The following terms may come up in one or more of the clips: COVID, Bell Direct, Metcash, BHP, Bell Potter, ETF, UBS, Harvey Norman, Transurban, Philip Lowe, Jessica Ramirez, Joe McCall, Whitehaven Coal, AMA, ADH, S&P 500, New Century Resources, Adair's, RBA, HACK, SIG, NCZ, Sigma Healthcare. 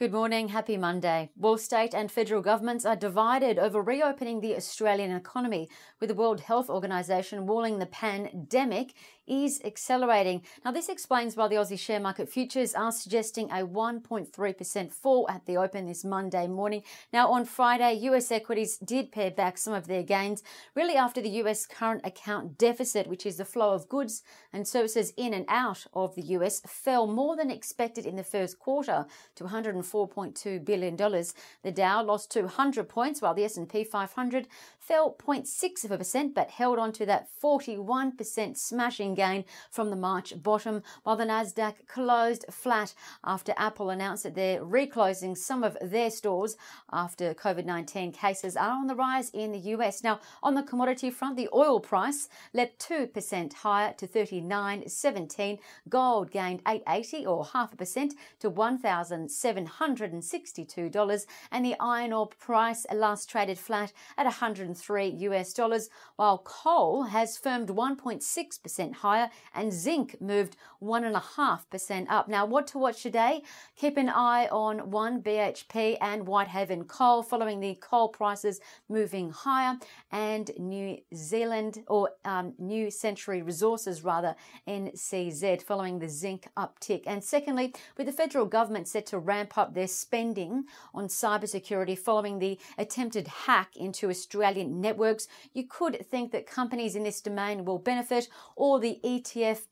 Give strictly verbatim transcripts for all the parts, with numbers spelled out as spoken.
Good morning, happy Monday. Well, state and federal governments are divided over reopening the Australian economy, with the World Health Organisation warning the pandemic is accelerating. Now, this explains why the Aussie share market futures are suggesting a one point three percent fall at the open this Monday morning. Now, on Friday, U S equities did pare back some of their gains, really after the U S current account deficit, which is the flow of goods and services in and out of the U S, fell more than expected in the first quarter to one hundred four point two billion dollars. The Dow lost two hundred points, while the S and P five hundred fell zero point six percent but held on to that forty-one percent smashing gain from the March bottom, while the Nasdaq closed flat after Apple announced that they're reclosing some of their stores after COVID nineteen cases are on the rise in the U S. Now, on the commodity front, the oil price leapt two percent higher to thirty-nine seventeen. Gold gained eight eighty, or half a percent, to one thousand seven hundred sixty-two dollars, and the iron ore price last traded flat at one hundred three US dollars, while coal has firmed one point six percent higher and zinc moved one point five percent up. Now, what to watch today? Keep an eye on one B H P and Whitehaven Coal following the coal prices moving higher, and New Zealand or um, New Century Resources rather, N C Z, following the zinc uptick. And secondly, with the federal government set to ramp up their spending on cybersecurity following the attempted hack into Australian networks, you could think that companies in this domain will benefit, or the E T F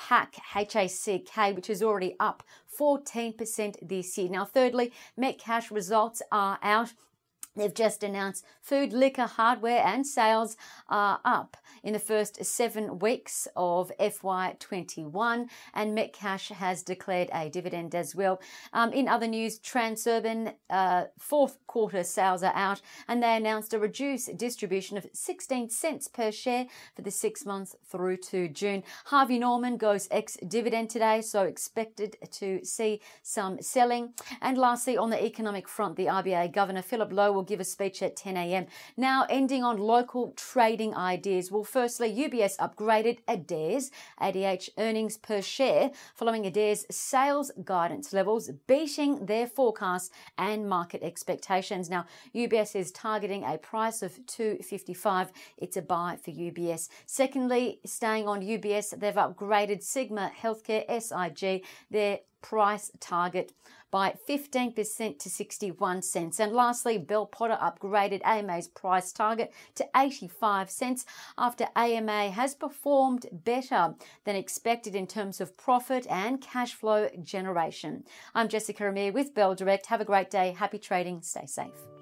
HACK, H A C K, which is already up fourteen percent this year. Now, thirdly, Metcash results are out. They've just announced food, liquor, hardware and sales are up in the first seven weeks of F Y twenty-one, and Metcash has declared a dividend as well. Um, in other news, Transurban uh, fourth quarter sales are out, and they announced a reduced distribution of sixteen cents per share for the six months through to June. Harvey Norman goes ex-dividend today, so expected to see some selling. And lastly, on the economic front, the R B A Governor Philip Lowe will give a speech at ten a m Now, ending on local trading ideas. Well, firstly, U B S upgraded Adair's A D H earnings per share following Adair's sales guidance levels beating their forecasts and market expectations. Now, U B S is targeting a price of two fifty-five. It's a buy for U B S. Secondly, staying on U B S, they've upgraded Sigma Healthcare, S I G, their price target by fifteen percent to sixty-one cents. And lastly, Bell Potter upgraded A M A's price target to eighty-five cents after A M A has performed better than expected in terms of profit and cash flow generation. I'm Jessica Ramirez with Bell Direct. Have a great day. Happy trading. Stay safe.